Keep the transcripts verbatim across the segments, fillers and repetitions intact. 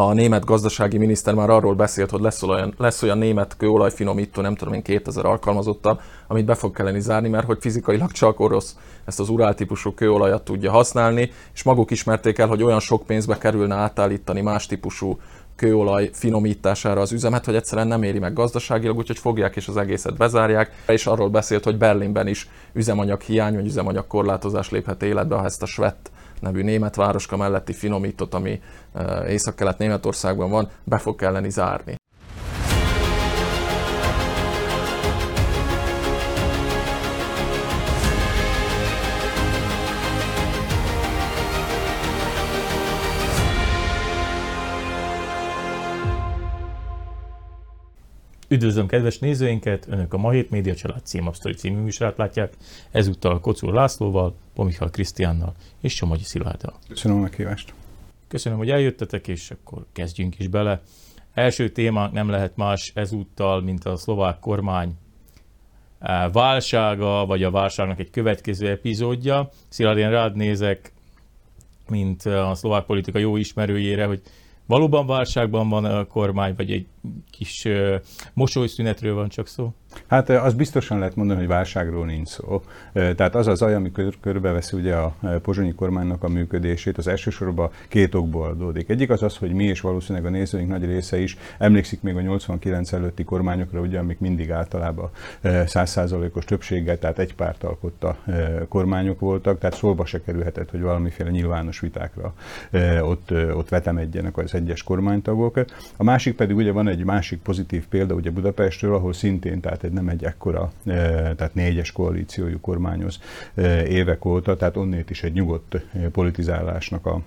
A német gazdasági miniszter már arról beszélt, hogy lesz olyan, lesz olyan német kőolajfinomító, nem tudom én, kétezer alkalmazottal, amit be fog kelleni zárni, mert hogy fizikailag csak orosz ezt az urál típusú kőolajat tudja használni, és maguk ismerték el, hogy olyan sok pénzbe kerülne átállítani más típusú kőolaj finomítására az üzemet, hogy egyszerűen nem éri meg gazdaságilag, úgyhogy fogják és az egészet bezárják. És arról beszélt, hogy Berlinben is üzemanyag hiány, vagy üzemanyag korlátozás léphet életbe, ha ezt a Schwedt nevű német városka melletti finomítót, ami északkelet Németországban van, be fog kelleni zárni. Üdvözlöm kedves nézőinket! Önök a Maét Média család címapsztori című műsorát látják, ezúttal Kocsur Lászlóval, Pomikor Krisztiánnal és Comagyi Sziláddal. Köszönöm a meghívást! Köszönöm, hogy eljöttetek, és akkor kezdjünk is bele. Első témánk nem lehet más ezúttal, mint a szlovák kormány válsága, vagy a válságnak egy következő epizódja. Szilárd, én rád nézek, mint a szlovák politika jó ismerőjére, hogy valóban válságban van a kormány, vagy egy kis uh, mosolyszünetről van csak szó? Hát az biztosan lehet mondani, hogy válságról nincs szó. Tehát az a zaj, ami körbeveszi ugye a pozsonyi kormánynak a működését, az elsősorban két okból adódik. Egyik az az, hogy mi és valószínűleg a nézőink nagy része is emlékszik még a nyolcvankilenc előtti kormányokra, ugye, amik mindig általában száz százalékos többséggel, tehát egy párt alkotta kormányok voltak, tehát szólba se kerülhetett, hogy valamiféle nyilvános vitákra ott, ott vetemedjenek az egyes kormánytagok. A másik pedig ugye van egy másik pozitív példa ugye Budapestről, ahol szintén, tehát egy nem egy ekkora, tehát négyes koalíciójú kormányoz évek óta, tehát onnét is egy nyugodt politizálásnak a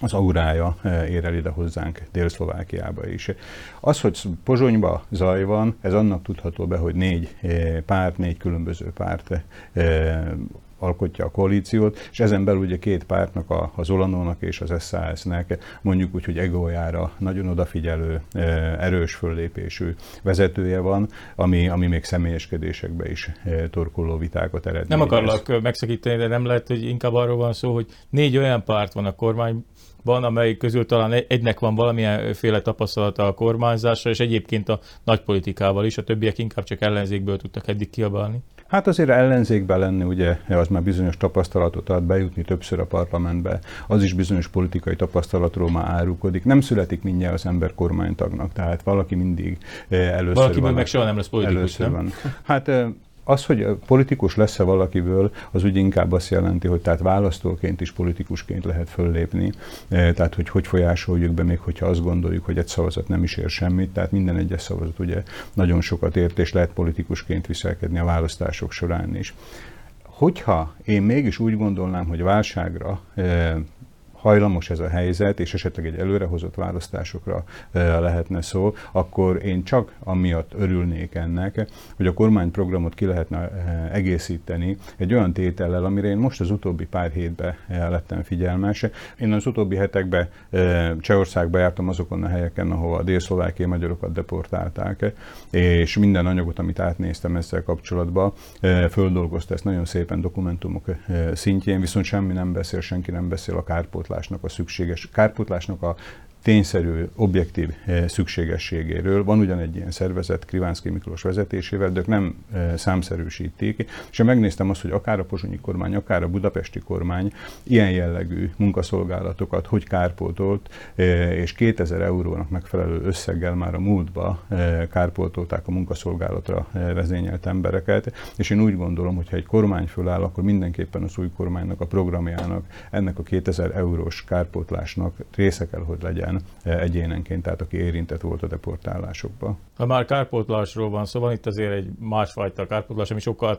az aurája ér el ide hozzánk Dél-Szlovákiába is. Az, hogy Pozsonyba zaj van, ez annak tudható be, hogy négy párt, négy különböző párt alkotja a koalíciót, és ezen belül ugye két pártnak, az Olanónak és az es zé á es-nek mondjuk úgy, hogy egójára nagyon odafigyelő, erős föllépésű vezetője van, ami, ami még személyeskedésekbe is torkoló vitákat eredményez. Nem akarlak megszakítani, de nem lehet, hogy inkább arról van szó, hogy négy olyan párt van a kormány, van, amelyik közül talán egynek van valamilyenféle tapasztalata a kormányzással, és egyébként a nagypolitikával is, a többiek inkább csak ellenzékből tudtak eddig kiabálni. Hát azért ellenzékben lenni, ugye, az már bizonyos tapasztalatot ad, bejutni többször a parlamentbe, az is bizonyos politikai tapasztalatról már árulkodik. Nem születik mindjárt az ember kormánytagnak, tehát valaki mindig először valakiből van. Meg soha nem lesz politikus, nem? Van. Hát az, hogy politikus lesz-e valakiből, az úgy inkább azt jelenti, hogy tehát választóként is politikusként lehet föllépni, tehát hogy hogy folyásoljuk be, még hogyha azt gondoljuk, hogy egy szavazat nem is ér semmit, tehát minden egyes szavazat ugye nagyon sokat ért, és lehet politikusként viselkedni a választások során is. Hogyha én mégis úgy gondolnám, hogy válságra hajlamos ez a helyzet, és esetleg egy előrehozott választásokra lehetne szó, akkor én csak amiatt örülnék ennek, hogy a kormányprogramot ki lehetne egészíteni egy olyan tétellel, amire én most az utóbbi pár hétben lettem figyelmes. Én az utóbbi hetekben Csehországba jártam azokon a helyeken, ahol a dél-szlovákiai magyarokat deportálták, és minden anyagot, amit átnéztem ezzel kapcsolatban, földolgozta ezt nagyon szépen dokumentumok szintjén, viszont semmi nem beszél, senki nem beszél a kárpótlásról, a szükséges kárpótlásnak a tényszerű, objektív szükségességéről. Van ugyan egy ilyen szervezet Krivánszky Miklós vezetésével, de ők nem számszerűsítik. És megnéztem azt, hogy akár a pozsonyi kormány, akár a budapesti kormány ilyen jellegű munkaszolgálatokat hogy kárpótolt, és kétezer eurónak megfelelő összeggel már a múltba kárpótolták a munkaszolgálatra vezényelt embereket. És én úgy gondolom, hogy ha egy kormány föláll, akkor mindenképpen az új kormánynak, a programjának, ennek a kétezer eurós kárpótlásnak része kell, hogy legyen egyénenként, tehát aki érintett volt a deportálásokban. Ha már kárpótlásról van szó, szóval van itt azért egy másfajta kárpótlás, ami sokkal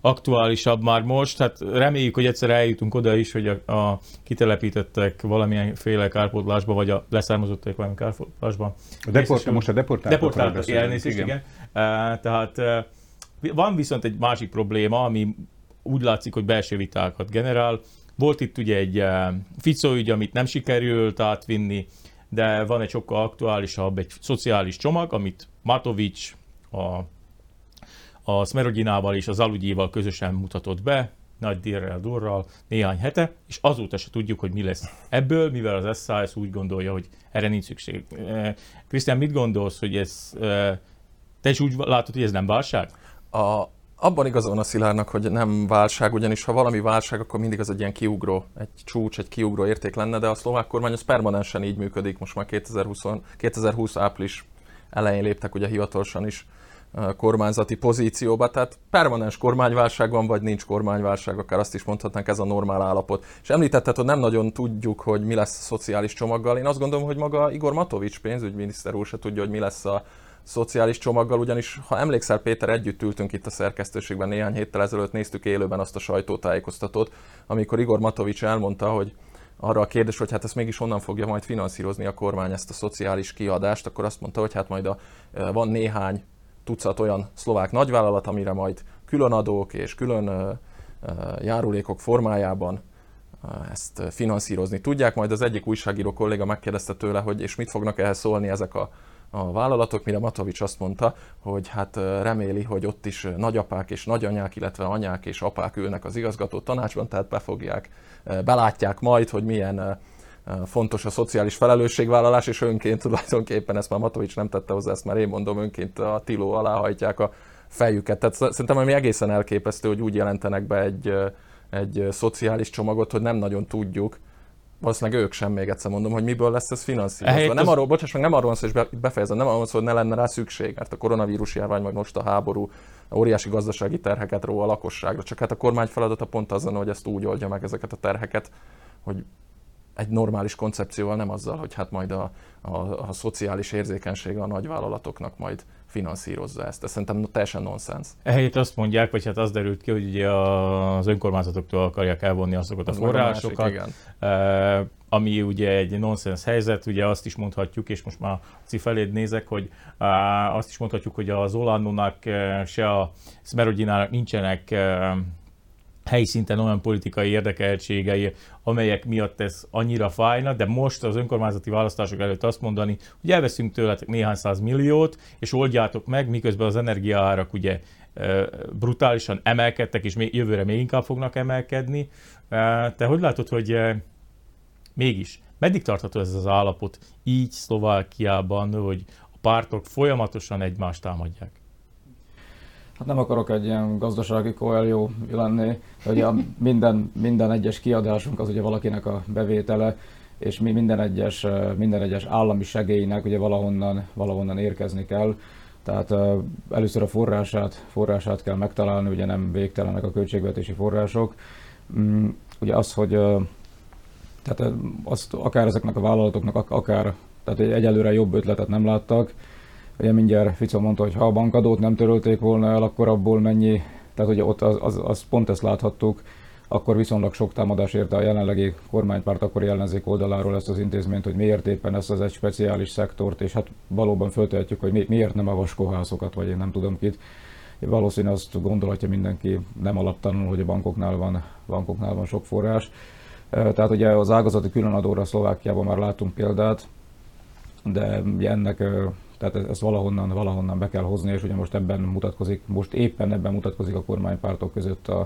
aktuálisabb már most. Hát reméljük, hogy egyszer eljutunk oda is, hogy a, a kitelepítettek valamilyenféle kárpótlásba, vagy a leszármazottak valamilyen kárpótlásban. A deport, most a deportáltak. Deportáltak, elnézést, igen. igen. Uh, tehát uh, van viszont egy másik probléma, ami úgy látszik, hogy belső vitákat generál. Volt itt ugye egy uh, Ficó ügy, amit nem sikerült átvinni, de van egy sokkal aktuálisabb, egy szociális csomag, amit Matovics a, a Smerodinával és az Aludjéval közösen mutatott be, nagy dírrel, durral néhány hete, és azóta se tudjuk, hogy mi lesz ebből, mivel az es zé á es úgy gondolja, hogy erre nincs szükség. Krisztián, mit gondolsz, hogy ez, te is úgy látod, hogy ez nem válság? A, abban igaza van a Szilának, hogy nem válság, ugyanis ha valami válság, akkor mindig az egy ilyen kiugró, egy csúcs, egy kiugró érték lenne, de a szlovák kormány az permanensen így működik, most már kétezer-húsz április elején léptek ugye hivatalosan is kormányzati pozícióba, tehát permanens kormányválság van, vagy nincs kormányválság, akár azt is mondhatnánk, ez a normál állapot. És említetted, hogy nem nagyon tudjuk, hogy mi lesz a szociális csomaggal. Én azt gondolom, hogy maga Igor Matovics pénzügyminiszter úr se tudja, hogy mi lesz a szociális csomaggal, ugyanis ha emlékszel, Péter, együtt ültünk itt a szerkesztőségben néhány héttel ezelőtt, néztük élőben azt a sajtótájékoztatót, amikor Igor Matovics elmondta, hogy arra a kérdés, hogy hát ezt mégis honnan fogja majd finanszírozni a kormány ezt a szociális kiadást, akkor azt mondta, hogy hát majd a, van néhány tucat olyan szlovák nagyvállalat, amire majd különadók és külön járulékok formájában ezt finanszírozni tudják. Majd az egyik újságíró kolléga megkérdezte tőle, hogy és mit fognak ehhez szólni ezek a, a vállalatok, mire Matovics azt mondta, hogy hát reméli, hogy ott is nagyapák és nagyanyák, illetve anyák és apák ülnek az igazgató tanácsban, tehát befogják, belátják majd, hogy milyen fontos a szociális felelősségvállalás, és önként tulajdonképpen, ezt már Matovics nem tette hozzá, ezt már én mondom, önként a tiló alá hajtják a fejüket. Tehát szerintem ami egészen elképesztő, hogy úgy jelentenek be egy, egy szociális csomagot, hogy nem nagyon tudjuk, valószínűleg ők sem, még egyszer mondom, hogy miből lesz ez finanszírozva. Nem az... arról, bocsáss meg, nem arról van szó, és befejezem, nem arról van szó, hogy ne lenne rá szükség, mert a koronavírus járvány, meg most a háború, óriási gazdasági terheket ró a lakosságra. Csak hát a kormány feladata pont azon, hogy ezt úgy oldja meg ezeket a terheket, hogy egy normális koncepcióval, nem azzal, hogy hát majd a, a, a szociális érzékenysége a nagyvállalatoknak majd finanszírozza ezt. Ez szerintem teljesen nonsens. Ehelyett azt mondják, vagy hát az derült ki, hogy ugye az önkormányzatoktól akarják elvonni azokat a forrásokat, másik, eh, ami ugye egy nonsens helyzet, ugye azt is mondhatjuk, és most már Ci feléd nézek, hogy eh, azt is mondhatjuk, hogy az Olanónak eh, se a Smerodinának nincsenek eh, helyi szinten olyan politikai érdekeltségei, amelyek miatt ez annyira fájna, de most az önkormányzati választások előtt azt mondani, hogy elveszünk tőletek néhány száz milliót, és oldjátok meg, miközben az energiaárak ugye brutálisan emelkedtek, és jövőre még inkább fognak emelkedni. Te hogy látod, hogy mégis meddig tartható ez az állapot így Szlovákiában, hogy a pártok folyamatosan egymást támadják? Hát nem akarok egy ilyen gazdasági koeljó lenni, hogy minden, minden egyes kiadásunk az ugye valakinek a bevétele, és mi minden egyes, minden egyes állami segélynek ugye valahonnan, valahonnan érkezni kell. Tehát először a forrását, forrását kell megtalálni, ugye nem végtelenek a költségvetési források. Ugye az, hogy tehát azt akár ezeknek a vállalatoknak, akár, tehát egyelőre jobb ötletet nem láttak. Ugye mindjárt Ficó mondta, hogy ha a bankadót nem törölték volna el, akkor abból mennyi, tehát ugye ott az, az, az pont ezt láthattuk, akkor viszonylag sok támadás érte a jelenlegi kormánypárt, akkori ellenzék oldaláról ezt az intézményt, hogy miért éppen ezt az egy speciális szektort, és hát valóban föltehetjük, hogy mi, miért nem a vaskóházokat, vagy én nem tudom kit. Valószínűleg azt gondolhatja mindenki, nem alaptalanul, hogy a bankoknál van, bankoknál van sok forrás. Tehát ugye az ágazati különadóra Szlovákiában már láttunk példát, de ennek... Tehát ezt valahonnan, valahonnan be kell hozni, és ugye most ebben mutatkozik, most éppen ebben mutatkozik a kormánypártok között a,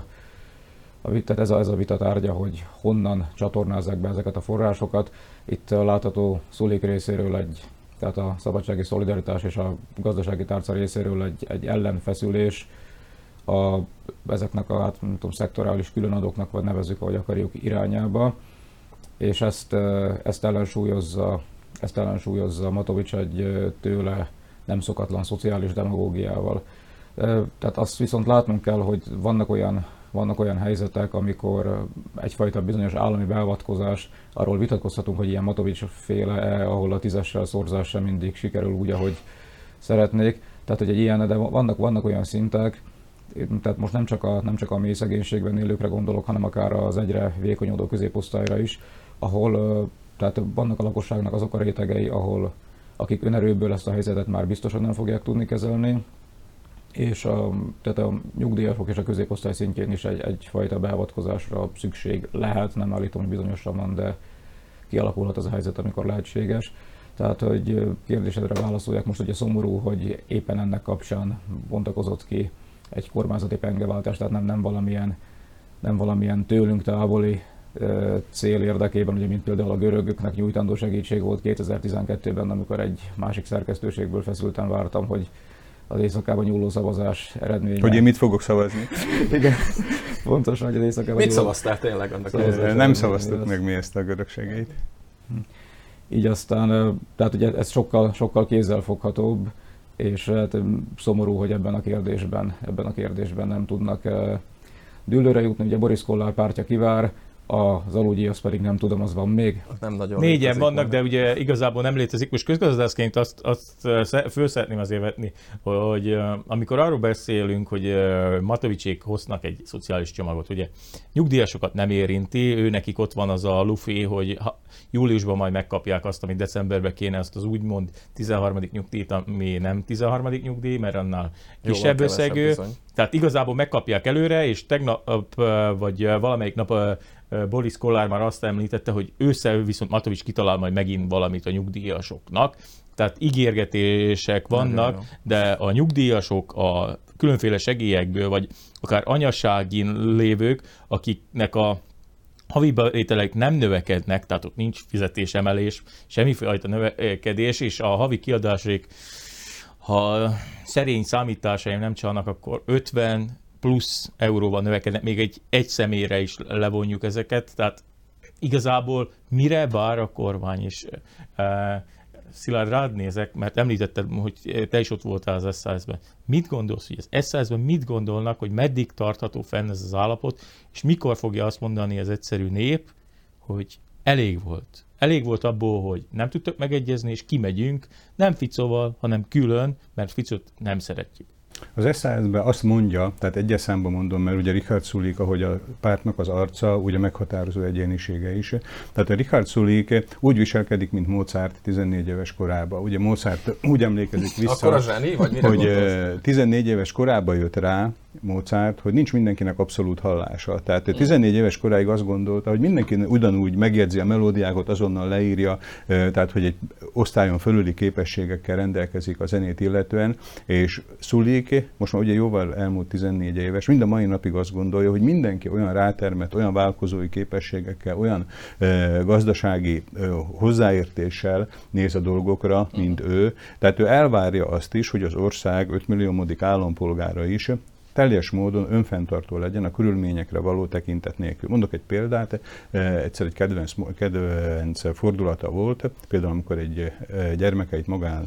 a, tehát ez, a, ez a vita tárgya, hogy honnan csatornázzák be ezeket a forrásokat. Itt látható Sulík részéről egy, tehát a szabadsági szolidaritás és a gazdasági tárca részéről egy, egy ellenfeszülés, a, ezeknek a hát, nem tudom, szektorális különadóknak, vagy nevezzük, ahogy akarjuk, irányába, és ezt, ezt ellensúlyozza Ezt ellensúlyozza Matovics egy tőle nem szokatlan szociális demagógiával. Tehát azt viszont látnunk kell, hogy vannak olyan, vannak olyan helyzetek, amikor egyfajta bizonyos állami beavatkozás, arról vitatkozhatunk, hogy ilyen Matovics féle, ahol a tízessel szorzás sem mindig sikerül úgy, ahogy szeretnék. Tehát, hogy egy ilyen, de vannak, vannak olyan szintek, tehát most nem csak a, nem csak a mély szegénységben élőkre gondolok, hanem akár az egyre vékonyodó középosztályra is, ahol tehát vannak a lakosságnak azok a rétegei, ahol, akik önerőből ezt a helyzetet már biztosan nem fogják tudni kezelni, és a, tehát a nyugdíjasok és a középosztály szintjén is egy, egyfajta beavatkozásra szükség lehet, nem állítom, hogy bizonyosan van, de kialakulhat az a helyzet, amikor lehetséges. Tehát, hogy kérdésedre válaszolják, most ugye szomorú, hogy éppen ennek kapcsán bontakozott ki egy kormányzati pengeváltás, tehát nem, nem valamilyen nem valamilyen tőlünk távoli cél érdekében, ugye mint például a görögöknek nyújtandó segítség volt kétezer-tizenkettőben, amikor egy másik szerkesztőségből feszülten vártam, hogy az éjszakában nyúló szavazás eredménye. Hogy én mit fogok szavazni? Igen, pontosan, hogy az éjszakában mit nyúló... szavaztál tényleg annak? Szavazás, nem szavaztuk meg mi ezt a görög segélyt. Így aztán, tehát ugye ez sokkal, sokkal kézzelfoghatóbb, és hát szomorú, hogy ebben a kérdésben, ebben a kérdésben nem tudnak dűlőre jutni. Ugye Boris Kollár pártja kivár, az Aludjé, azt pedig nem tudom, az van még. Nem nagyon négyen vannak, volna. De ugye igazából nem létezik. Most közgazdászként azt, azt föl szeretném azért vetni, hogy amikor arról beszélünk, hogy Matovicsék hoznak egy szociális csomagot, ugye nyugdíjasokat nem érinti, ő nekik ott van az a lufi, hogy júliusban majd megkapják azt, amit decemberben kéne, azt az úgymond tizenharmadik nyugdíjt, ami nem tizenharmadik nyugdíj, mert annál kisebb összegű. Tehát igazából megkapják előre, és tegnap vagy valamelyik nap Boris Kollár már azt említette, hogy ősszel viszont Matovics kitalál majd megint valamit a nyugdíjasoknak. Tehát ígérgetések vannak, de a nyugdíjasok a különféle segélyekből, vagy akár anyaságin lévők, akiknek a havi bevételeik nem növekednek, tehát ott nincs fizetésemelés, semmifajta növekedés, és a havi kiadásaik, ha szerény számításaim nem csalnak, akkor ötven plusz euróval növekednek, még egy, egy személyre is levonjuk ezeket, tehát igazából mire vár a kormány is. E, Szilárd, rád nézek, mert említetted, hogy te is ott voltál az es zé á es-ben. Mit gondolsz, hogy az es zé á es-ben mit gondolnak, hogy meddig tartható fenn ez az állapot, és mikor fogja azt mondani az egyszerű nép, hogy elég volt. Elég volt abból, hogy nem tudtok megegyezni, és kimegyünk, nem Ficóval, hanem külön, mert Ficót nem szeretjük. Az es zé á es-ben azt mondja, tehát egyes számban mondom, mert ugye Richard Sulík, ahogy a pártnak az arca, ugye meghatározó egyénisége is. Tehát a Richard Sulík úgy viselkedik, mint Mozart tizennégy éves korában. Ugye Mozart úgy emlékezik vissza, akkor a zseni, vagy mire hogy gondolsz? tizennégy éves korában jött rá Mozart, hogy nincs mindenkinek abszolút hallása. Tehát tizennégy éves koráig azt gondolta, hogy mindenki ugyanúgy megjegyzi a melódiákat, azonnal leírja, tehát hogy egy osztályon fölüli képességekkel rendelkezik a zenét illetően, és Sulík, most már ugye jóval elmúlt tizennégy éves, mind a mai napig azt gondolja, hogy mindenki olyan rátermett, olyan vállalkozói képességekkel, olyan gazdasági hozzáértéssel néz a dolgokra, mint ő. Tehát ő elvárja azt is, hogy az ország öt milliómodik állampolgára is teljes módon önfenntartó legyen a körülményekre való tekintet nélkül. Mondok egy példát, egyszer egy kedvenc, kedvenc fordulata volt, például amikor egy gyermekeit magán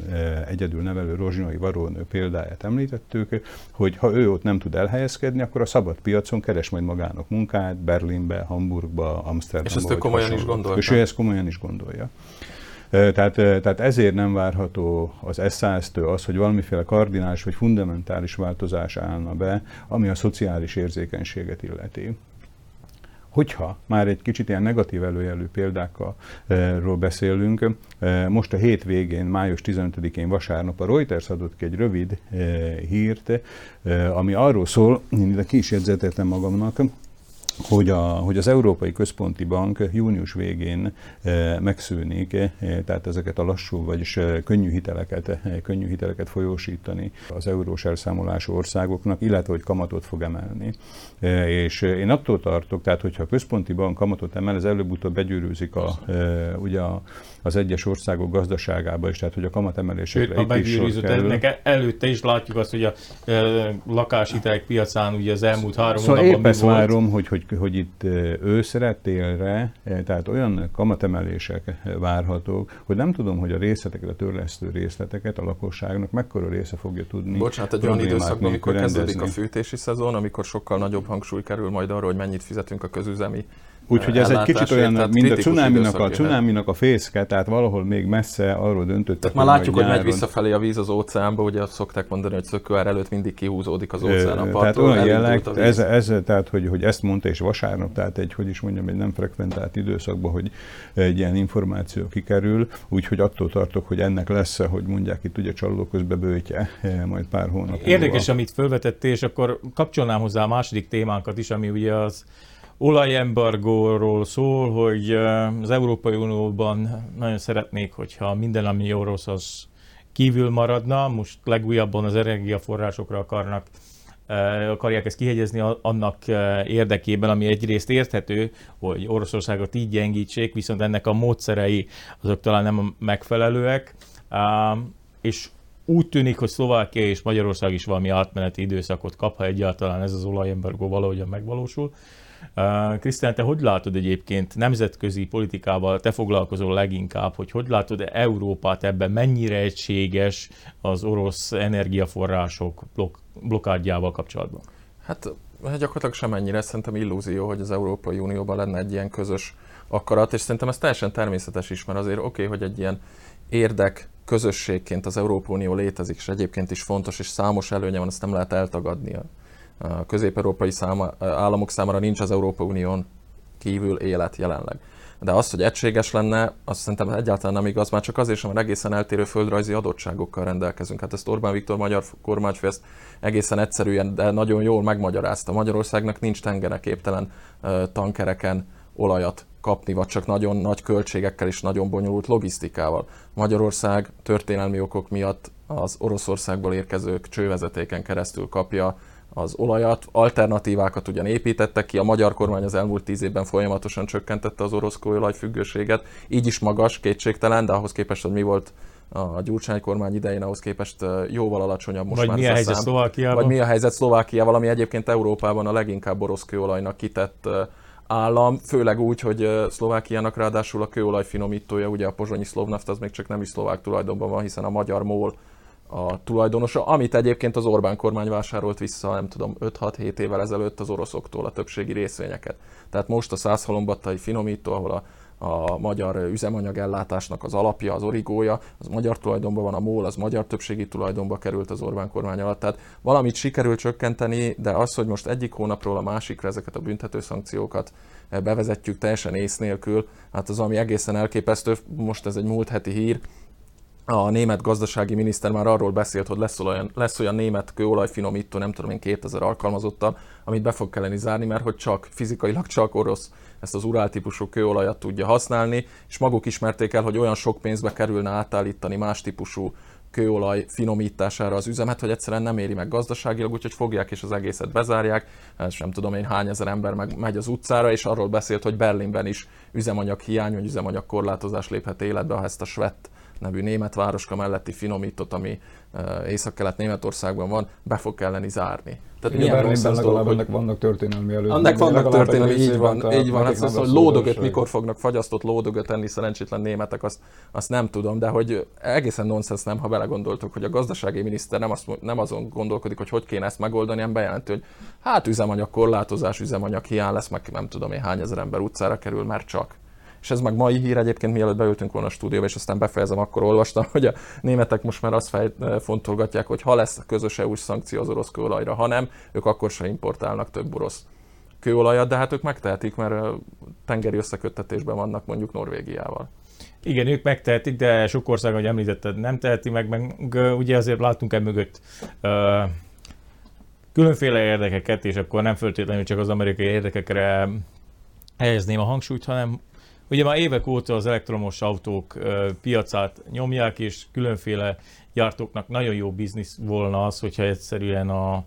egyedül nevelő rozsinai varónő példáját említettük, hogy ha ő ott nem tud elhelyezkedni, akkor a szabad piacon keres majd magának munkát, Berlinbe, Hamburgba, Amsterdamba. És ezt ő komolyan hasonló. Is gondolja. És ő ezt komolyan is gondolja. Tehát, tehát ezért nem várható az es zé á es-től az, hogy valamiféle kardinális vagy fundamentális változás állna be, ami a szociális érzékenységet illeti. Hogyha már egy kicsit ilyen negatív előjelű példákról beszélünk, most a hét végén, május tizenötödikén vasárnap a Reuters adott ki egy rövid hírt, ami arról szól, én ide ki is jegyzeteltem magamnak, Hogy, a, hogy az Európai Központi Bank június végén e, megszűnik, e, tehát ezeket a lassú, vagyis e, könnyű hiteleket, e, könnyű hiteleket folyósítani az eurós elszámolású országoknak, illetve hogy kamatot fog emelni. E, és én attól tartok, tehát hogyha a Központi Bank kamatot emel, ez előbb-utóbb begyűrűzik a, e, ugye a, az egyes országok gazdaságába is, tehát hogy a kamatemelésekre itt is sor kerül. Előtte is látjuk azt, hogy a e, lakáshitelek piacán ugye az elmúlt három szóval hónapban mi volt. Szóval várom, hogy, hogy hogy itt őszre, télre, tehát olyan kamatemelések várhatók, hogy nem tudom, hogy a részletekre törlesztő részleteket a lakosságnak mekkora része fogja tudni. Bocsánat, egy olyan időszakban, amikor rendezni. Kezdődik a fűtési szezon, amikor sokkal nagyobb hangsúly kerül majd arra, hogy mennyit fizetünk a közüzemi. Úgyhogy ez egy kicsit olyan, mint a cunáminak a, cunáminak a fészke, tehát valahol még messze arról döntöttek. Már látjuk, hogy nyáron megy visszafelé a víz az óceánba, ugye szokták mondani, hogy szökőár előtt mindig kihúzódik az óceán a parttól. Tehát jelenleg, ez, ez, tehát, hogy, hogy ezt mondta és vasárnap, tehát egy, hogy is mondjam, egy nem frekventált időszakban, hogy egy ilyen információ kikerül, úgyhogy attól tartok, hogy ennek lesz, hogy mondják itt ugye csalló közbebőtje, majd pár hónap. Érdekes, amit felvetettél, és akkor kapcsolnám hozzá a második témánkat is, ami ugye az olajembargóról szól, hogy az Európai Unióban nagyon szeretnék, hogyha minden, ami orosz, az kívül maradna. Most legújabban az energiaforrásokra akarnak akarják ezt kihegyezni annak érdekében, ami egyrészt érthető, hogy Oroszországot így gyengítsék, viszont ennek a módszerei azok talán nem megfelelőek, és úgy tűnik, hogy Szlovákia és Magyarország is valami átmeneti időszakot kap, ha egyáltalán ez az olajembargó valahogyan megvalósul. Krisztián, te hogy látod egyébként nemzetközi politikával, te foglalkozol leginkább, hogy hogy látod Európát ebben, mennyire egységes az orosz energiaforrások blok- blokkádjával kapcsolatban? Hát gyakorlatilag semennyire, szerintem illúzió, hogy az Európai Unióban lenne egy ilyen közös akarat, és szerintem ez teljesen természetes is, mert azért oké, okay, hogy egy ilyen érdek közösségként az Európai Unió létezik, és egyébként is fontos, és számos előnye van, ezt nem lehet eltagadnia. A közép-európai száma, államok számára nincs az Európai Unión kívül élet jelenleg. De az, hogy egységes lenne, azt szerintem egyáltalán nem igaz, már csak azért sem, mert egészen eltérő földrajzi adottságokkal rendelkezünk. Hát ezt Orbán Viktor magyar kormányfő ezt egészen egyszerűen, de nagyon jól megmagyarázta. Magyarországnak nincs tengereképtelen tankereken olajat kapni, vagy csak nagyon nagy költségekkel és nagyon bonyolult logisztikával. Magyarország történelmi okok miatt az Oroszországból érkező csővezetéken keresztül kapja az olajat, alternatívákat ugyan építettek ki, a magyar kormány az elmúlt tíz évben folyamatosan csökkentette az orosz kőolajfüggőséget, így is magas, kétségtelen, de ahhoz képest, hogy mi volt a Gyurcsány kormány idején, ahhoz képest jóval alacsonyabb most vagy már mi a helyzet Szlovákiával? Vagy mi a helyzet Szlovákiával, ami egyébként Európában a leginkább orosz kőolajnak kitett állam, főleg úgy, hogy Szlovákiának ráadásul a kőolaj finomítója, ugye a pozsonyi Szlovnaft, az még csak nem is szlovák tulajdonban van, hiszen a magyar MOL a tulajdonosa, amit egyébként az Orbán kormány vásárolt vissza, nem tudom, öt-hat-hét évvel ezelőtt az oroszoktól a többségi részvényeket. Tehát most a százhalombattai finomító, ahol a, a magyar üzemanyagellátásnak az alapja, az origója, az magyar tulajdonban van, a MOL az magyar többségi tulajdonba került az Orbán kormány alatt. Tehát valamit sikerült csökkenteni, de az, hogy most egyik hónapról a másikra ezeket a büntető szankciókat bevezetjük teljesen ész nélkül, hát az, ami egészen elképesztő, most ez egy múlt heti hír. A német gazdasági miniszter már arról beszélt, hogy lesz olyan, lesz olyan német kőolajfinomító, nem tudom én, kétezer alkalmazottal, amit be fog kelleni zárni, mert hogy csak fizikailag csak orosz ezt az urál típusú kőolajat tudja használni, és maguk ismerték el, hogy olyan sok pénzbe kerülne átállítani más típusú kőolaj finomítására az üzemet, hogy egyszerűen nem éri meg gazdaságilag, úgyhogy fogják és az egészet bezárják, és nem tudom én hány ezer ember meg, megy az utcára, és arról beszélt, hogy Berlinben is üzemanyag hiány, vagy üzemanyag korlátozás léphet életbe, ha ezt a Schwedt nevű német városka melletti finomítót, ami Északkelet Németországban van, be fog kelleni zárni. Tehát milyen rossz az dolog, hogy... Ennek vannak történelmi előzmények. Annak vannak történelmi, így van, a... így van. Hát szóval, hogy lódögöt mikor fognak fagyasztott lódögöt enni szerencsétlen németek, azt, azt nem tudom, de hogy egészen nonsens nem, ha belegondoltok, hogy a gazdasági miniszter nem, azt, nem azon gondolkodik, hogy hogy kéne ezt megoldani, hanem bejelenti, hogy hát üzemanyag korlátozás, üzemanyag hiány lesz, meg nem tudom én hány ezer ember utcára kerül már csak. És ez meg mai hír egyébként, mielőtt beültünk volna a stúdióba, és aztán befejezem, akkor olvastam, hogy a németek most már azt fej, fontolgatják, hogy ha lesz közös é u-s szankció az orosz kőolajra, ha nem, ők akkor sem importálnak több orosz kőolajat, de hát ők megtehetik, mert tengeri összeköttetésben vannak mondjuk Norvégiával. Igen, ők megtehetik, de sok ország, ahogy említetted, nem teheti meg, meg ugye azért látunk e mögött uh, különféle érdekeket, és akkor nem feltétlenül csak az amerikai érdekekre helyezném a hangsúlyt, hanem ugye már évek óta az elektromos autók piacát nyomják, és különféle gyártóknak nagyon jó biznisz volna az, hogyha egyszerűen a,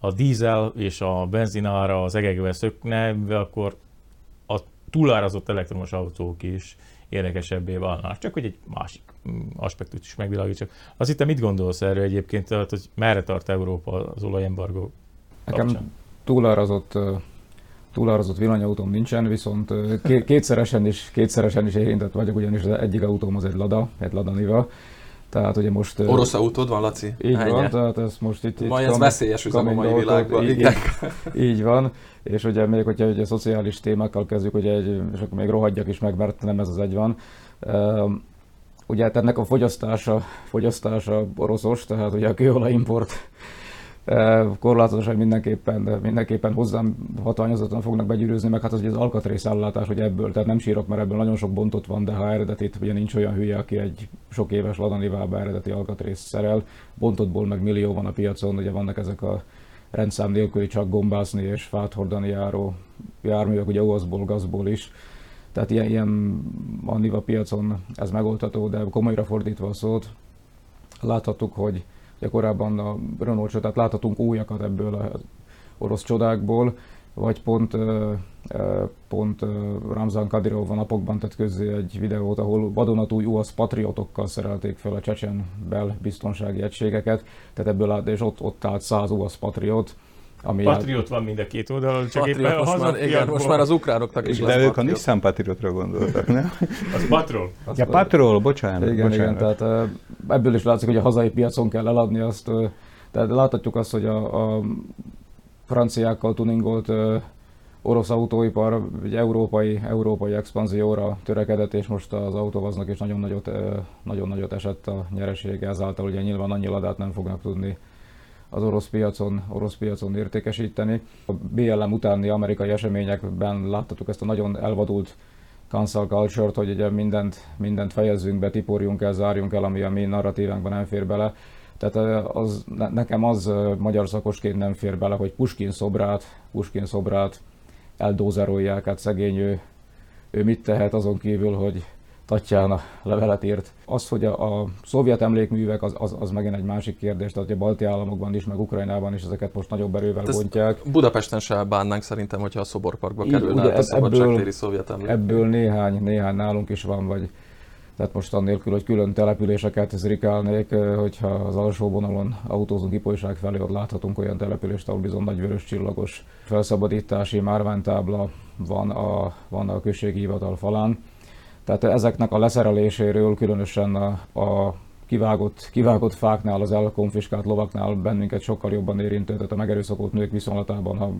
a dízel és a benzinára az egekbe szökne, mivel akkor a túlárazott elektromos autók is érdekesebbé válnak. Csak hogy egy másik aspektust is megvilágítsak. Azt hittem, mit gondolsz erről egyébként, tehát, hogy merre tart Európa az olajembargó kapcsán? Nekem túlárazott... túlárazott villanyautóm nincsen, viszont kétszeresen is, kétszeresen is érintett vagyok, ugyanis az egyik autóm az egy Lada, egy Lada Niva. Tehát ugye most... Orosz autód van, Laci? Így Hányan. Van, tehát ez most itt... Majd ez veszélyes üzem a mai világban. Így, így, így van, és ugye még hogyha ugye szociális témákkal kezdjük, ugye egy, és akkor még rohadjak is meg, mert nem ez az egy van. Ugye hát ennek a fogyasztása, fogyasztása oroszos, tehát ugye a kőolajimport korlátozása mindenképpen, mindenképpen hozzám hatványozottan fognak begyűrűzni, meg hát az, az alkatrészállátás, hogy ebből, tehát nem sírok, mert ebből nagyon sok bontot van, de ha eredetét, ugye nincs olyan hülye, aki egy sok éves Lada Nivába eredeti alkatrészt szerel, bontotból meg millió van a piacon, ugye vannak ezek a rendszám nélküli csak gombászni és fát hordani járó járművek, ugye u á zból, gazból is. Tehát ilyen, ilyen a Niva piacon ez megoldható, de komolyra fordítva a szót, láthattuk, hogy Ugye korábban a Renault csodát láthatunk újakat ebből az orosz csodákból, vagy pont, pont Ramzan Kadirov a napokban tett közzé egy videót, ahol vadonatúj u á zé patriotokkal szerelték fel a csecsen bel biztonsági egységeket, tehát ebből át, és ott, ott állt száz u á zé patriot. Patriot van mind a két oldalon, csak patriot éppen most már, igen, most már az ukránoknak is lesz. De ők a Nissan Patriotra gondoltak, nem? Az Patrol. Az ja, Patrol, bocsánat. Igen, bocsánat. Igen, tehát ebből is látszik, hogy a hazai piacon kell eladni azt. Tehát láthatjuk azt, hogy a, a franciákkal tuningolt orosz autóipar egy európai, európai expanzióra törekedett, és most az autóvaznak is nagyon nagyot, nagyon nagyot esett a nyeresége, ezáltal ugye nyilván annyi ladát nem fognak tudni az orosz piacon, orosz piacon értékesíteni. A bé el em utáni amerikai eseményekben láthattuk ezt a nagyon elvadult cancel culture-t, hogy ugye mindent, mindent fejezzünk be, tiporjunk el, zárjunk el, ami a mi narratívánkban nem fér bele. Tehát az, nekem az magyar szakosként nem fér bele, hogy Puskin szobrát, Puskin szobrát eldózerolják, hát szegény ő, ő mit tehet azon kívül, hogy Tatjána levelet írt. Az, hogy a, a szovjet emlékművek, az, az, az megint egy másik kérdés, tehát a balti államokban is, meg Ukrajnában is ezeket most nagyobb erővel bontják. Budapesten se bánnánk szerintem, hogyha a Szoborparkba kerülne át a szabadságtéri szovjet emlék. Ebből néhány, néhány nálunk is van, vagy tehát most annélkül, hogy külön településeket zrikálnék, hogyha az alsó vonalon autózunk Ipolyság felé, ott láthatunk olyan települést, ahol bizony nagy vörös csillagos felszabadítási márványtábla van a, van a községi hivatal falán. Tehát ezeknek a leszereléséről, különösen a, a kivágott, kivágott fáknál, az elkonfiskált lovaknál bennünket sokkal jobban érintő, tehát a megerőszakolt nők viszonylatában, ha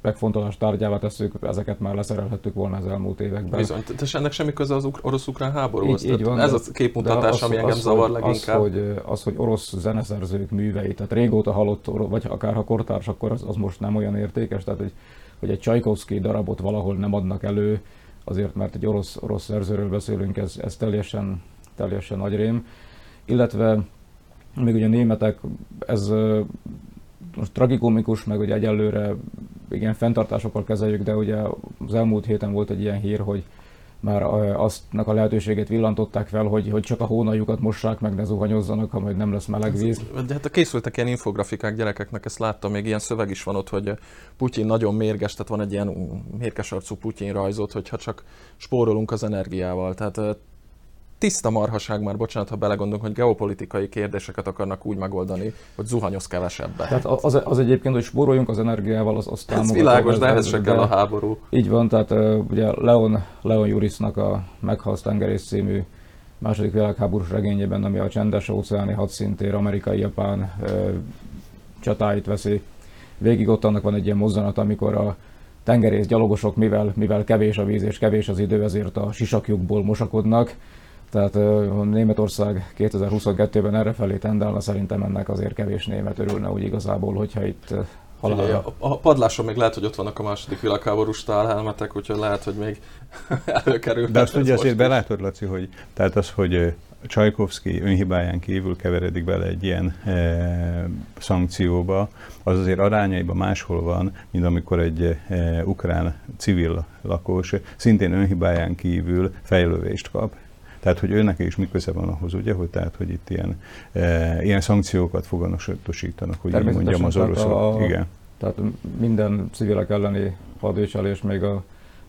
megfontolás tárgyává tesszük, ezeket már leszerelhettük volna az elmúlt években. Bizony, és ennek semmi köze az orosz-ukrán háborúhoz. Így, így van, ez a képmutatás, ami engem zavar leginkább. Az hogy, az, hogy orosz zeneszerzők művei, tehát régóta halott, vagy akár ha kortárs, akkor az, az most nem olyan értékes, tehát hogy, hogy egy Csajkovszkij darabot valahol nem adnak elő, azért, mert egy orosz, orosz szerzőről beszélünk, ez, ez teljesen, teljesen nagy rém. Illetve még ugye a németek, ez most tragikomikus, meg ugye egyelőre igen fenntartásokkal kezeljük, de ugye az elmúlt héten volt egy ilyen hír, hogy már aztnak a lehetőségét villantották fel, hogy, hogy csak a hónaljukat mossák meg, ne zuhanyozzanak, ha majd nem lesz meleg víz. De hát készültek ilyen infografikák gyerekeknek, ezt láttam, még ilyen szöveg is van ott, hogy Putyin nagyon mérges, tehát van egy ilyen mérges arcú Putyin rajzot, hogyha csak spórolunk az energiával. Tehát tiszta marhaság már, bocsánat, ha belegondolunk, hogy geopolitikai kérdéseket akarnak úgy megoldani, hogy zuhanyoz kevesebben. Tehát az, az egyébként, hogy spóroljunk az energiával, az azt támogatom. Ez világos, de ehhez se kell a háború. Így van, tehát ugye Leon, Leon Jurisnak a Meghalsz tengerész című második világháborús regényében, ami a csendes óceáni hadszintér amerikai-japán csatáit veszi végig, ott annak van egy ilyen mozzanat, amikor a tengerész gyalogosok, mivel, mivel kevés a víz és kevés az idő, ezért a sisakjukból mosakodnak. Tehát Németország kétezer-huszonkettőben errefelé tendálna, szerintem ennek azért kevés német örülne úgy igazából, hogyha itt halálja. A padláson még lehet, hogy ott vannak a második világháborús tálhelmetek, úgyhogy lehet, hogy még előkerül. De azt ugye azért belátod, Laci, hogy tehát az, hogy Csajkovszkij önhibáján kívül keveredik bele egy ilyen e, szankcióba, az azért arányaiban máshol van, mint amikor egy e, ukrán civil lakos szintén önhibáján kívül fejlövést kap. Tehát, hogy őnek is mi köze van ahhoz, ugye, hogy, tehát, hogy itt ilyen, e, ilyen szankciókat foganatosítanak, hogy így mondjam, az oroszok. A, igen. Tehát minden civilek elleni hadviselés, még az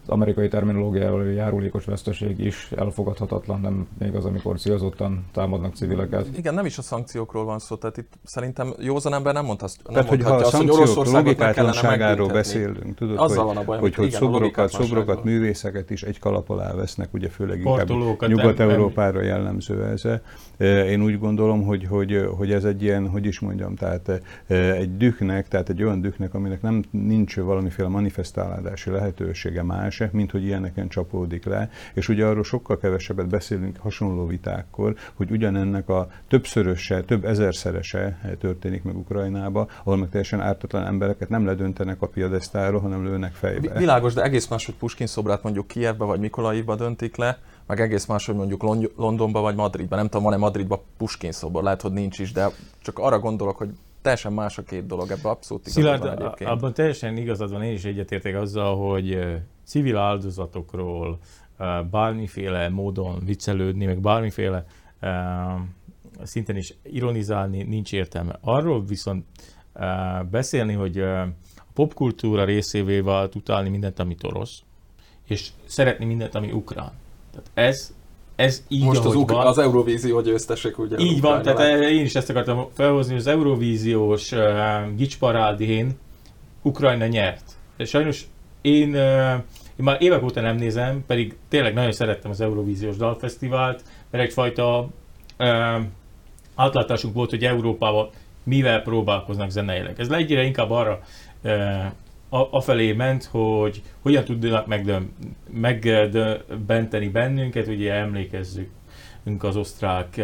amerikai terminológiával járulékos veszteség is elfogadhatatlan, nem még az, amikor célzottan támadnak civileket. Igen, nem is a szankciókról van szó, tehát itt szerintem józan ember nem mondhat, nem tehát, mondhatja azt, hogy Oroszországot meg kellene megbüntetni. Beszélünk, tudod, azzal hogy, van a baj, hogy, hogy igen, szobrokat, szobrokat, művészeket is egy kalap alá vesznek, ugye főleg inkább Nyugat-Európára jellemző ez. Én úgy gondolom, hogy, hogy, hogy ez egy ilyen, hogy is mondjam, tehát egy dühnek, tehát egy olyan dühnek, aminek nem nincs valamiféle manifestálási lehetősége más, mint hogy ilyeneken csapódik le. És ugye arról sokkal kevesebbet beszélünk hasonló vitákkor, hogy ugyanennek a többszöröse, több ezerszerese történik meg Ukrajnába, ahol meg teljesen ártatlan embereket nem ledöntenek a piadesztáról, hanem lőnek fejbe. Világos, de egész más, hogy Puskin szobrát mondjuk Kijevbe vagy Mikolajivba döntik le, meg egész más, hogy mondjuk Londonban vagy Madridban. Nem tudom, van-e Madridban Puskin szobor, lehet, hogy nincs is, de csak arra gondolok, hogy teljesen más a két dolog, ebben abszolút igazad van egyébként. Abban teljesen igazad van, én is egyetértek azzal, hogy civil áldozatokról bármiféle módon viccelődni, meg bármiféle szinten is ironizálni nincs értelme. Arról viszont beszélni, hogy a popkultúra részévé vált utálni mindent, ami orosz, és szeretni mindent, ami ukrán. Tehát ez, ez így, most az, ukra- az Eurovízió győztesek, ugye? Így van, tehát el, én is ezt akartam felhozni, az Eurovíziós uh, gicsparádén Ukrajna nyert. De sajnos én, uh, én már évek óta nem nézem, pedig tényleg nagyon szerettem az Eurovíziós dalfesztivált, mert egyfajta uh, átlátásunk volt, hogy Európában mivel próbálkoznak zeneileg. Ez egyre inkább arra uh, afelé ment, hogy hogyan tudnak megdöbbenteni bennünket, ugye emlékezzük az osztrák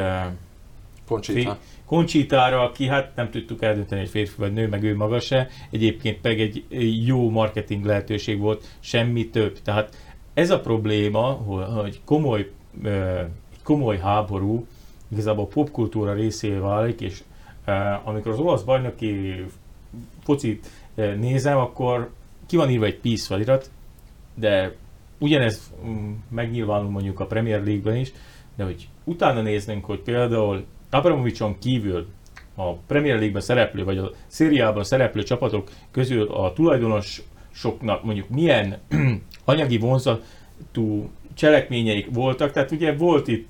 Conchita. Conchitára, aki hát nem tudtuk eldönteni, egy férfi vagy nő, meg ő maga se, egyébként pedig egy jó marketing lehetőség volt, semmi több. Tehát ez a probléma, hogy komoly, komoly háború igazából a popkultúra részévé válik, és amikor az olasz bajnoki focit nézem, akkor ki van írva egy Peace felirat, de ugyanez megnyilvánul mondjuk a Premier League-ben is, de hogy utána néznénk, hogy például Abramovicson kívül a Premier League-ben szereplő, vagy a Szériában szereplő csapatok közül a tulajdonosoknak mondjuk milyen anyagi vonzatú cselekményeik voltak, tehát ugye volt itt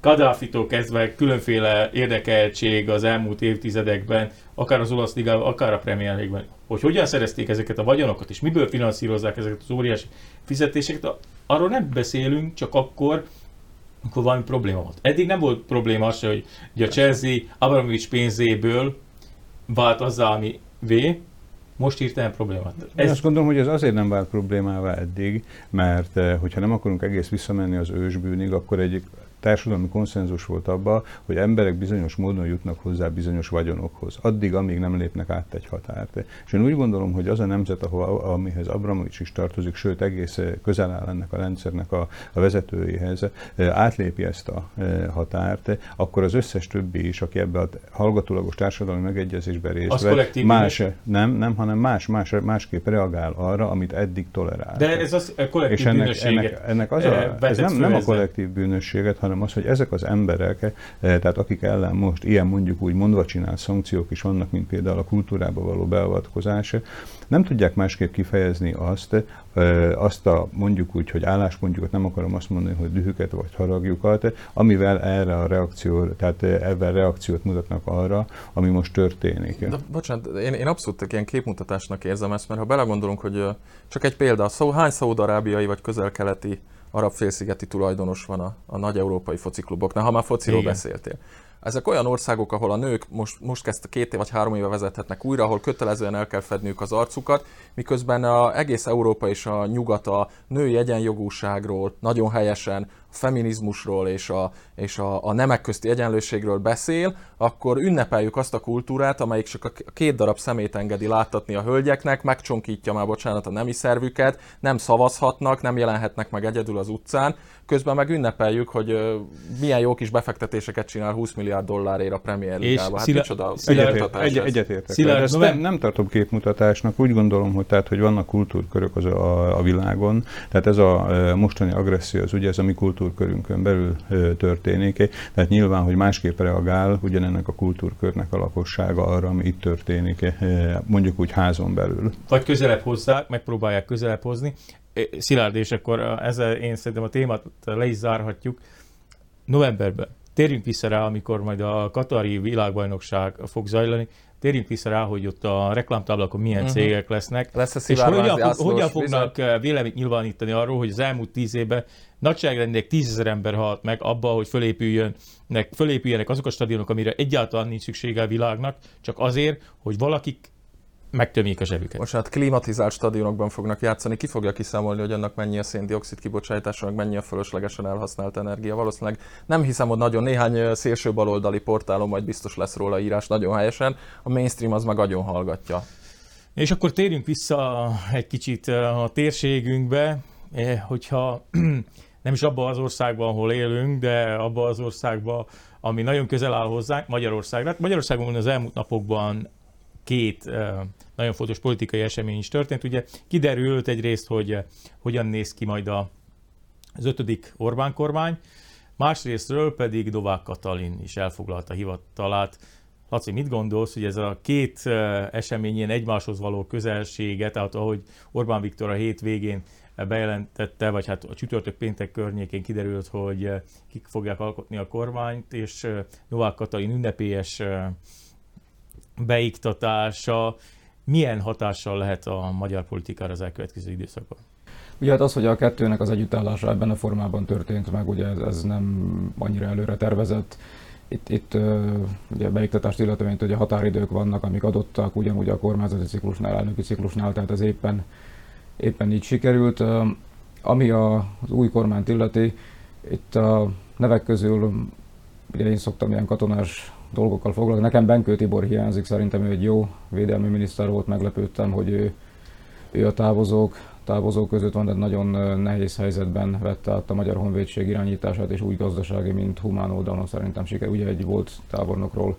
Kaddáfitól kezdve különféle érdekeltség az elmúlt évtizedekben, akár az olasz ligában, akár a Premier League-ben, hogy hogyan szerezték ezeket a vagyonokat, és miből finanszírozzák ezeket az óriási fizetéseket, arról nem beszélünk, csak akkor, amikor valami probléma volt. Eddig nem volt probléma az, hogy a Chelsea Abramovics pénzéből vált azzá, ami vé, most hirtelen problémát. Ez... Én azt gondolom, hogy ez azért nem vált problémává eddig, mert hogyha nem akarunk egész visszamenni az ősbűnig, akkor egyik társadalmi konszenzus volt abban, hogy emberek bizonyos módon jutnak hozzá bizonyos vagyonokhoz, addig, amíg nem lépnek át egy határt. És én úgy gondolom, hogy az a nemzet, ahova, amihez Abramovics is tartozik, sőt egész közel áll ennek a rendszernek a, a vezetőihez, átlépi ezt a határt, akkor az összes többi is, aki ebbe a hallgatólagos társadalmi megegyezésben részt vett, más, nem, nem, hanem más, más, másképp reagál arra, amit eddig tolerált. De ez az kollektív ennek, bűnösséget. Ennek, ennek az a, ez nem, nem a kollektív bűnösséget, hanem az, hogy ezek az emberek, tehát akik ellen most ilyen mondjuk úgy mondva csinált szankciók is vannak, mint például a kultúrába való beavatkozás, nem tudják másképp kifejezni azt, azt a mondjuk úgy, hogy álláspontjukat, nem akarom azt mondani, hogy dühüket vagy haragjukat, amivel erre a reakció, tehát ebben reakciót mutatnak arra, ami most történik. De bocsánat, én, én abszolút ilyen képmutatásnak érzem ezt, mert ha belegondolunk, hogy csak egy példa, szó, hány szaúd-arábiai vagy közel-keleti arab-félszigeti tulajdonos van a, a nagy európai focikluboknál, ha már fociról igen. Beszéltél. Ezek olyan országok, ahol a nők most, most kezdte két vagy három éve vezethetnek újra, ahol kötelezően el kell fedniük az arcukat, miközben a egész Európa és a nyugat a női egyenjogúságról, nagyon helyesen a feminizmusról és, a, és a, a nemek közti egyenlőségről beszél, akkor ünnepeljük azt a kultúrát, amelyik csak a két darab szemét engedi láttatni a hölgyeknek, megcsonkítja már, bocsánat, a nemi szervüket, nem szavazhatnak, nem jelenhetnek meg egyedül az utcán, közben meg ünnepeljük, hogy ö, milyen jó kis befektetéseket csinál húsz milliárd dollárért a Premier League-ába. Hát micsoda mutatás ez. Egyetértek. Szilárd, nem, nem tartom képmutatásnak, úgy gondolom, hogy, tehát, hogy vannak kultúrkörök az a, a világon, tehát ez a mostani agresszió, az ugye ez a mi kultúrkörünkön belül történik, tehát nyilván, hogy másképp reagál ugyanennek a kultúrkörnek a lakossága arra, ami itt történik, mondjuk úgy házon belül. Vagy közelebb hozzák, megpróbálják közelebb hozni. Szilárd, és akkor ezzel én szerintem a témát le is zárhatjuk. Novemberben térjünk vissza rá, amikor majd a katari világbajnokság fog zajlani, térjünk vissza rá, hogy ott a reklámtáblakon milyen uh-huh. cégek lesznek, lesz és hogyan, fog, hogyan fognak bizony. Véleményt nyilvánítani arról, hogy az elmúlt tíz évben nagyságrendileg tízezer ember halt meg abban, hogy fölépüljenek, fölépüljenek azok a stadionok, amire egyáltalán nincs szüksége a világnak, csak azért, hogy valakik megtömjék a zsebüket. Most hát klimatizált stadionokban fognak játszani, ki fogja kiszámolni, hogy annak mennyi a szén-dioxid kibocsátása, meg mennyi a fölöslegesen elhasznált energia. Valószínűleg nem hiszem, hogy nagyon néhány szélső baloldali portálon majd biztos lesz róla írás nagyon helyesen, a mainstream az meg agyon hallgatja. És akkor térjünk vissza egy kicsit a térségünkbe, hogyha nem is abban az országban, ahol élünk, de abban az országban, ami nagyon közel áll hozzánk, Magyarországra. Magyarországon az elmúlt napokban két nagyon fontos politikai esemény is történt. Ugye kiderült egyrészt, hogy hogyan néz ki majd az ötödik Orbán kormány, Másrésztről pedig Novák Katalin is elfoglalta hivatalát. Laci, mit gondolsz, hogy ez a két esemény ilyen egymáshoz való közelsége, tehát ahogy Orbán Viktor a hét végén bejelentette, vagy hát a csütörtök péntek környékén kiderült, hogy kik fogják alkotni a kormányt, és Novák Katalin ünnepélyes beiktatása milyen hatással lehet a magyar politikára az elkövetkező időszakban? Ugye hát az, hogy a kettőnek az együttállása ebben a formában történt meg, ugye ez, ez nem annyira előre tervezett. Itt, itt ugye beiktatást illetően, hogy a határidők vannak, amik adottak, ugyanúgy a kormányzati ciklusnál, elnöki ciklusnál, tehát ez éppen, éppen így sikerült. Ami a, az új kormányt illeti, itt a nevek közül, ugye én szoktam ilyen katonás dolgokkal foglalkozni, nekem Benkő Tibor hiányzik, szerintem ő egy jó védelmi miniszter volt, meglepődtem, hogy ő, ő a távozók, távozók között van, de nagyon nehéz helyzetben vette át a Magyar Honvédség irányítását, és úgy gazdasági, mint humán oldalon szerintem sikerült. Ugye egy volt tábornokról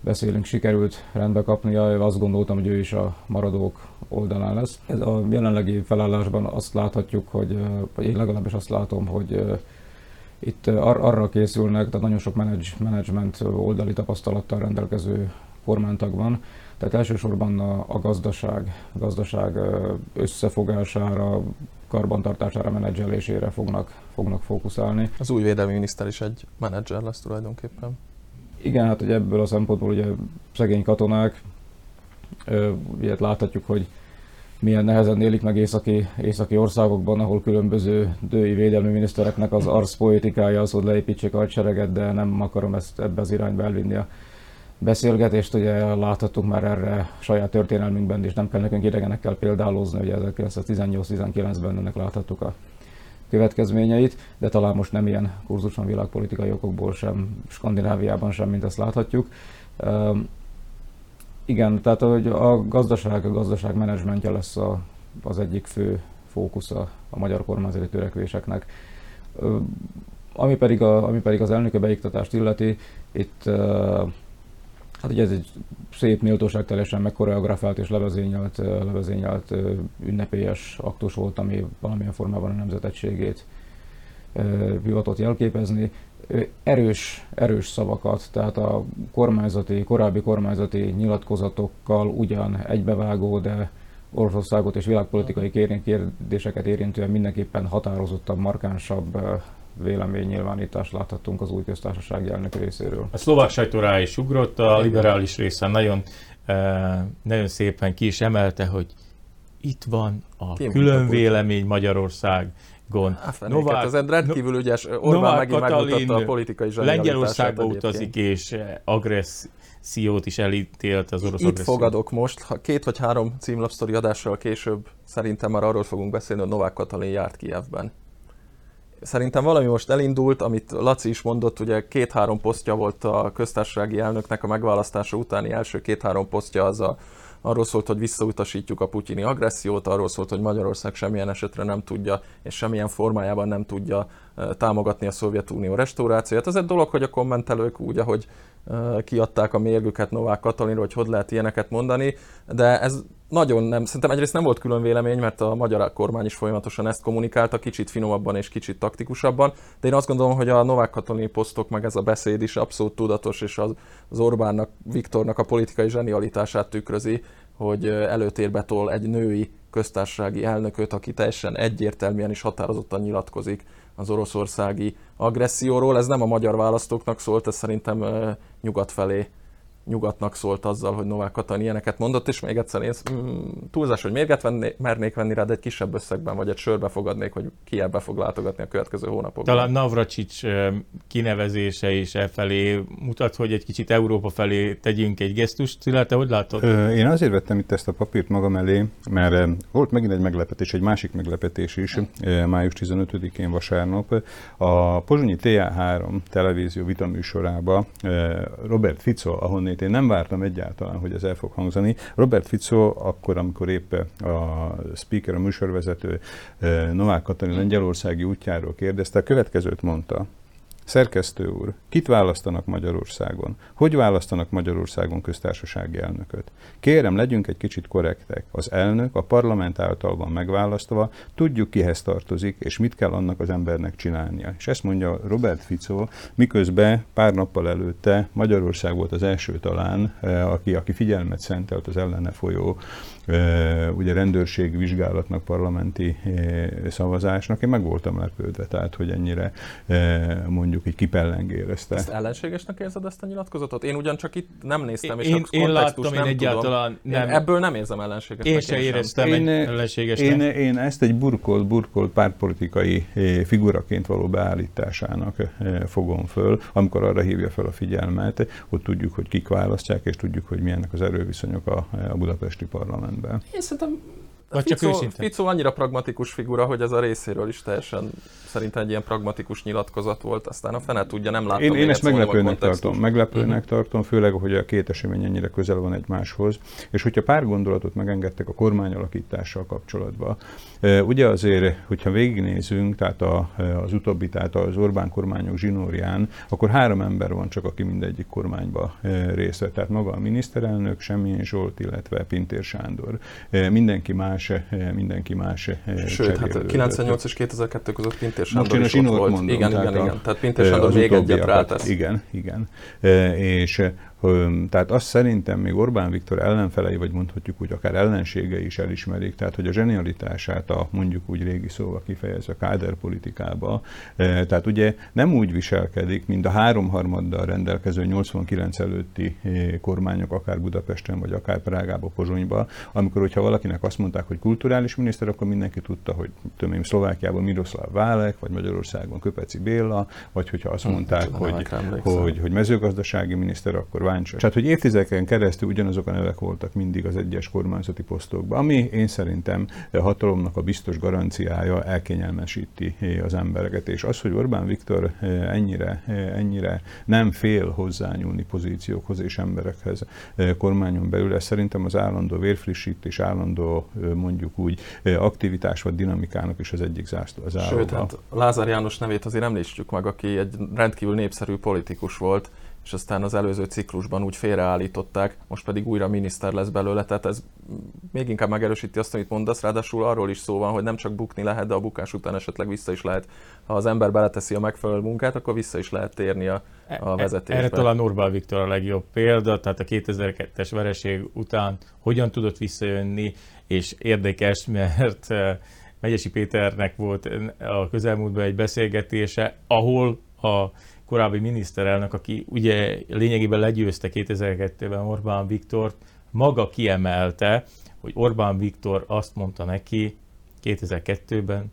beszélünk, sikerült rendbe kapnia, azt gondoltam, hogy ő is a maradók oldalán lesz. Ez a jelenlegi felállásban azt láthatjuk, hogy, vagy én legalábbis azt látom, hogy itt ar- arra készülnek, tehát nagyon sok menedzsment oldali tapasztalattal rendelkező kormánytag van. Tehát elsősorban a, a gazdaság, gazdaság összefogására, karbantartására, menedzselésére fognak, fognak fókuszálni. Az új védelmi miniszter is egy menedzser lesz tulajdonképpen. Igen, hát ugye ebből a szempontból ugye szegény katonák, ilyet láthatjuk, hogy milyen nehezen élik meg északi, északi országokban, ahol különböző dői védelmi minisztereknek az arszpoetikája az, hogy leépítsék a hadsereget, de nem akarom ezt ebbe az irányba elvinni a beszélgetést. Ugye láthattuk már erre saját történelmünkben is, nem kell nekünk idegenekkel példálozni, ugye ezerkilencszáztizennyolc-tizenkilencben ennek láthattuk a következményeit, de talán most nem ilyen kurzuson világpolitikai okokból sem, Skandináviában sem, mint ezt láthatjuk. Igen, tehát hogy a gazdaság, a gazdaság menedzsmentje lesz a, az egyik fő fókusza a magyar kormányzati törekvéseknek. Ami pedig, a, ami pedig az elnöki beiktatást illeti, itt hát ugye ez egy szép, méltóság teljesen megkoreografált és levezényelt, levezényelt ünnepélyes aktus volt, ami valamilyen formában a nemzetegységét hivatott jelképezni. Erős, erős szavakat, tehát a kormányzati, korábbi kormányzati nyilatkozatokkal ugyan egybevágó, de Oroszországot és világpolitikai kérdéseket érintően mindenképpen határozottabb, markánsabb véleménynyilvánítást láthattunk az új köztársaság elnök részéről. A szlovák sajtó rá is ugrott, a liberális részen nagyon, nagyon szépen ki is emelte, hogy itt van a különvélemény Magyarország. Novák, ez egy rendkívül ügyes, Orbán megint megmutatta a politikai zsenialitását. Lengyelországba utazik és agressziót is elítélt az orosz agressziót. Itt fogadok most, ha két vagy három címlapsztori adással később szerintem már arról fogunk beszélni, hogy Novák Katalin járt Kijevben. Szerintem valami most elindult, amit Laci is mondott, ugye két-három posztja volt a köztársasági elnöknek a megválasztása utáni első két-három posztja az a arról szólt, hogy visszautasítjuk a putyini agressziót, arról szólt, hogy Magyarország semmilyen esetre nem tudja, és semmilyen formájában nem tudja támogatni a Szovjetunió restaurációját. Ez egy dolog, hogy a kommentelők úgy, ahogy kiadták a mérgüket Novák Katalinról, hogy hogy lehet ilyeneket mondani, de ez nagyon nem, szerintem egyrészt nem volt külön vélemény, mert a magyar kormány is folyamatosan ezt kommunikálta, kicsit finomabban és kicsit taktikusabban, de én azt gondolom, hogy a Novák Katalin posztok meg ez a beszéd is abszolút tudatos, és az Orbánnak, Viktornak a politikai zsenialitását tükrözi, hogy előtérbe tol egy női köztársasági elnököt, aki teljesen egyértelműen és határozottan nyilatkozik az oroszországi agresszióról. Ez nem a magyar választóknak szólt, ez szerintem nyugat felé, nyugatnak szólt azzal, hogy Novák Katalin ilyeneket mondott, és még egyszer én túlzás, hogy mérget venné, mernék venni rá, de egy kisebb összegben, vagy egy sörbe fogadnék, hogy ki ebbe fog látogatni a következő hónapokban. Talán Navracsics kinevezése is e felé mutat, hogy egy kicsit Európa felé tegyünk egy gesztust. Szilá, te hogy látod? Én azért vettem itt ezt a papírt magam elé, mert volt megint egy meglepetés, egy másik meglepetés is, május tizenötödikén vasárnap. A pozsonyi té á három televízió vitaműsorába Robert Ficó, ahonnan én nem vártam egyáltalán, hogy ez el fog hangzani. Robert Ficó akkor, amikor épp a speaker, a műsorvezető Novák Katalin lengyelországi útjáról kérdezte, a következőt mondta. Szerkesztő úr, kit választanak Magyarországon? Hogy választanak Magyarországon köztársasági elnököt? Kérem, legyünk egy kicsit korrektek. Az elnök a parlament által van megválasztva, tudjuk kihez tartozik, és mit kell annak az embernek csinálnia. És ezt mondja Robert Ficó, miközben pár nappal előtte Magyarország volt az első talán, aki, aki figyelmet szentelt az ellene folyó ugye rendőrség vizsgálatnak, parlamenti szavazásnak. Én meg voltam lepődve, tehát hogy ennyire mondjuk így kipellengérezte. Ezt ellenségesnek érzed ezt a nyilatkozatot? Én ugyancsak itt nem néztem, és én, én láttam, nem én egyáltalán nem. Én ebből nem érzem ellenségesnek. Én sem éreztem én, ellenségesnek. Én, én, én ezt egy burkolt, burkolt pártpolitikai figuraként való beállításának fogom föl, amikor arra hívja fel a figyelmet, hogy tudjuk, hogy kik választják, és tudjuk, hogy milyenek az erőviszonyok a, a budapesti parlamentben. Én szerintem Ficó, Ficó annyira pragmatikus figura, hogy ez a részéről is teljesen szerintem egy ilyen pragmatikus nyilatkozat volt, aztán a fene tudja, nem láttam. Én, én ezt meglepőnek tartom, meglepőnek tartom, főleg, hogy a két esemény ennyire közel van egymáshoz, és hogyha pár gondolatot megengedtek a kormányalakítással kapcsolatban, ugye azért, hogyha végignézünk, tehát a, az utóbbi, tehát az Orbán kormányok zsinórján, akkor három ember van csak, aki mindegyik kormányba részt vett, tehát maga a miniszterelnök, Semjén Zsolt, illetve Pintér Sándor. Mindenki más mindenki más Sőt, hát kilencvennyolc és kétezer-kettő között Pintér Sándor is ott volt. Mondom, igen, tehát igen, a, igen. Tehát Pintér Sándor még egyet rátesz. Igen, igen. E, és tehát azt szerintem még Orbán Viktor ellenfelei, vagy mondhatjuk úgy akár ellenségei is elismerik, tehát hogy a zsenialitását a mondjuk úgy régi szóval kifejezve káderpolitikába, tehát ugye nem úgy viselkedik, mint a háromharmaddal rendelkező nyolcvankilenc előtti kormányok, akár Budapesten, vagy akár Prágában, Pozsonyban, amikor hogyha valakinek azt mondták, hogy kulturális miniszter, akkor mindenki tudta, hogy tudom én, Szlovákiában Miroslav Válek, vagy Magyarországon Köpeci Béla, vagy hogyha azt mondták, hogy, hogy, hogy mezőgazdasági miniszter, akkor tehát, hogy évtizedeken keresztül ugyanazok a nevek voltak mindig az egyes kormányzati posztokban, ami én szerintem a hatalomnak a biztos garanciája, elkényelmesíti az embereket. És az, hogy Orbán Viktor ennyire, ennyire nem fél hozzányúlni pozíciókhoz és emberekhez kormányon belül, ez szerintem az állandó vérfrissítés, állandó mondjuk úgy aktivitás vagy dinamikának is az egyik zászlója. Sőt, hát Lázár János nevét azért említsük meg, aki egy rendkívül népszerű politikus volt, és aztán az előző ciklusban úgy félreállították, most pedig újra miniszter lesz belőle, tehát ez még inkább megerősíti azt, amit mondasz, ráadásul arról is szó van, hogy nem csak bukni lehet, de a bukás után esetleg vissza is lehet. Ha az ember beleteszi a megfelelő munkát, akkor vissza is lehet térni a, a vezetésbe. Erre talán Orbán Viktor a legjobb példa, tehát a kétezer-kettes vereség után hogyan tudott visszajönni, és érdekes, mert Megyesi Péternek volt a közelmúltban egy beszélgetése, ahol a korábbi miniszterelnök, aki ugye lényegében legyőzte kétezer-kettőben Orbán Viktort, maga kiemelte, hogy Orbán Viktor azt mondta neki kétezer-kettőben,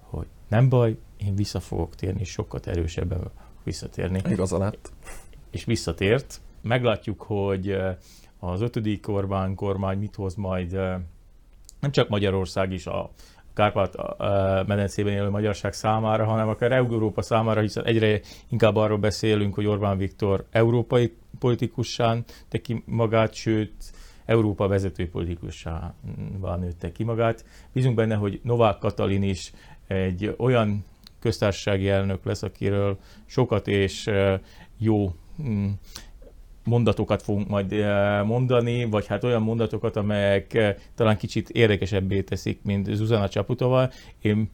hogy nem baj, én vissza fogok térni, sokat erősebben visszatérni. Igaza lett. És visszatért. Meglátjuk, hogy az ötödik Orbán kormány mit hoz majd, nem csak Magyarország is a Kárpát-medencében élő magyarság számára, hanem akár Európa számára, hiszen egyre inkább arról beszélünk, hogy Orbán Viktor európai politikussán nőtte ki magát, sőt, Európa vezető politikussává nőtte ki magát. Bízunk benne, hogy Novák Katalin is egy olyan köztársasági elnök lesz, akiről sokat és jó mondatokat fogunk majd mondani, vagy hát olyan mondatokat, amelyek talán kicsit érdekesebbé teszik, mint Zuzana Csaputova. Én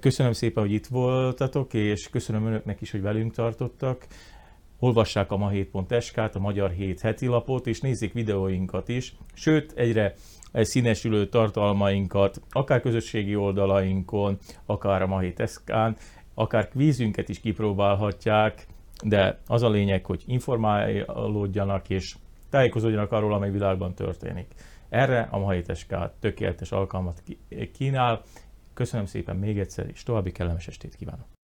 köszönöm szépen, hogy itt voltatok, és köszönöm önöknek is, hogy velünk tartottak. Olvassák a ma hét pont es ká-t, a Magyar Hét heti lapot, és nézzék videóinkat is, sőt, egyre színesülő tartalmainkat, akár közösségi oldalainkon, akár a ma hét pont es ká-n, akár kvízünket is kipróbálhatják, de az a lényeg, hogy informálódjanak és tájékozódjanak arról, amely világban történik. Erre a ma hét pont es ká tökéletes alkalmat kínál. Köszönöm szépen még egyszer, és további kellemes estét kívánok!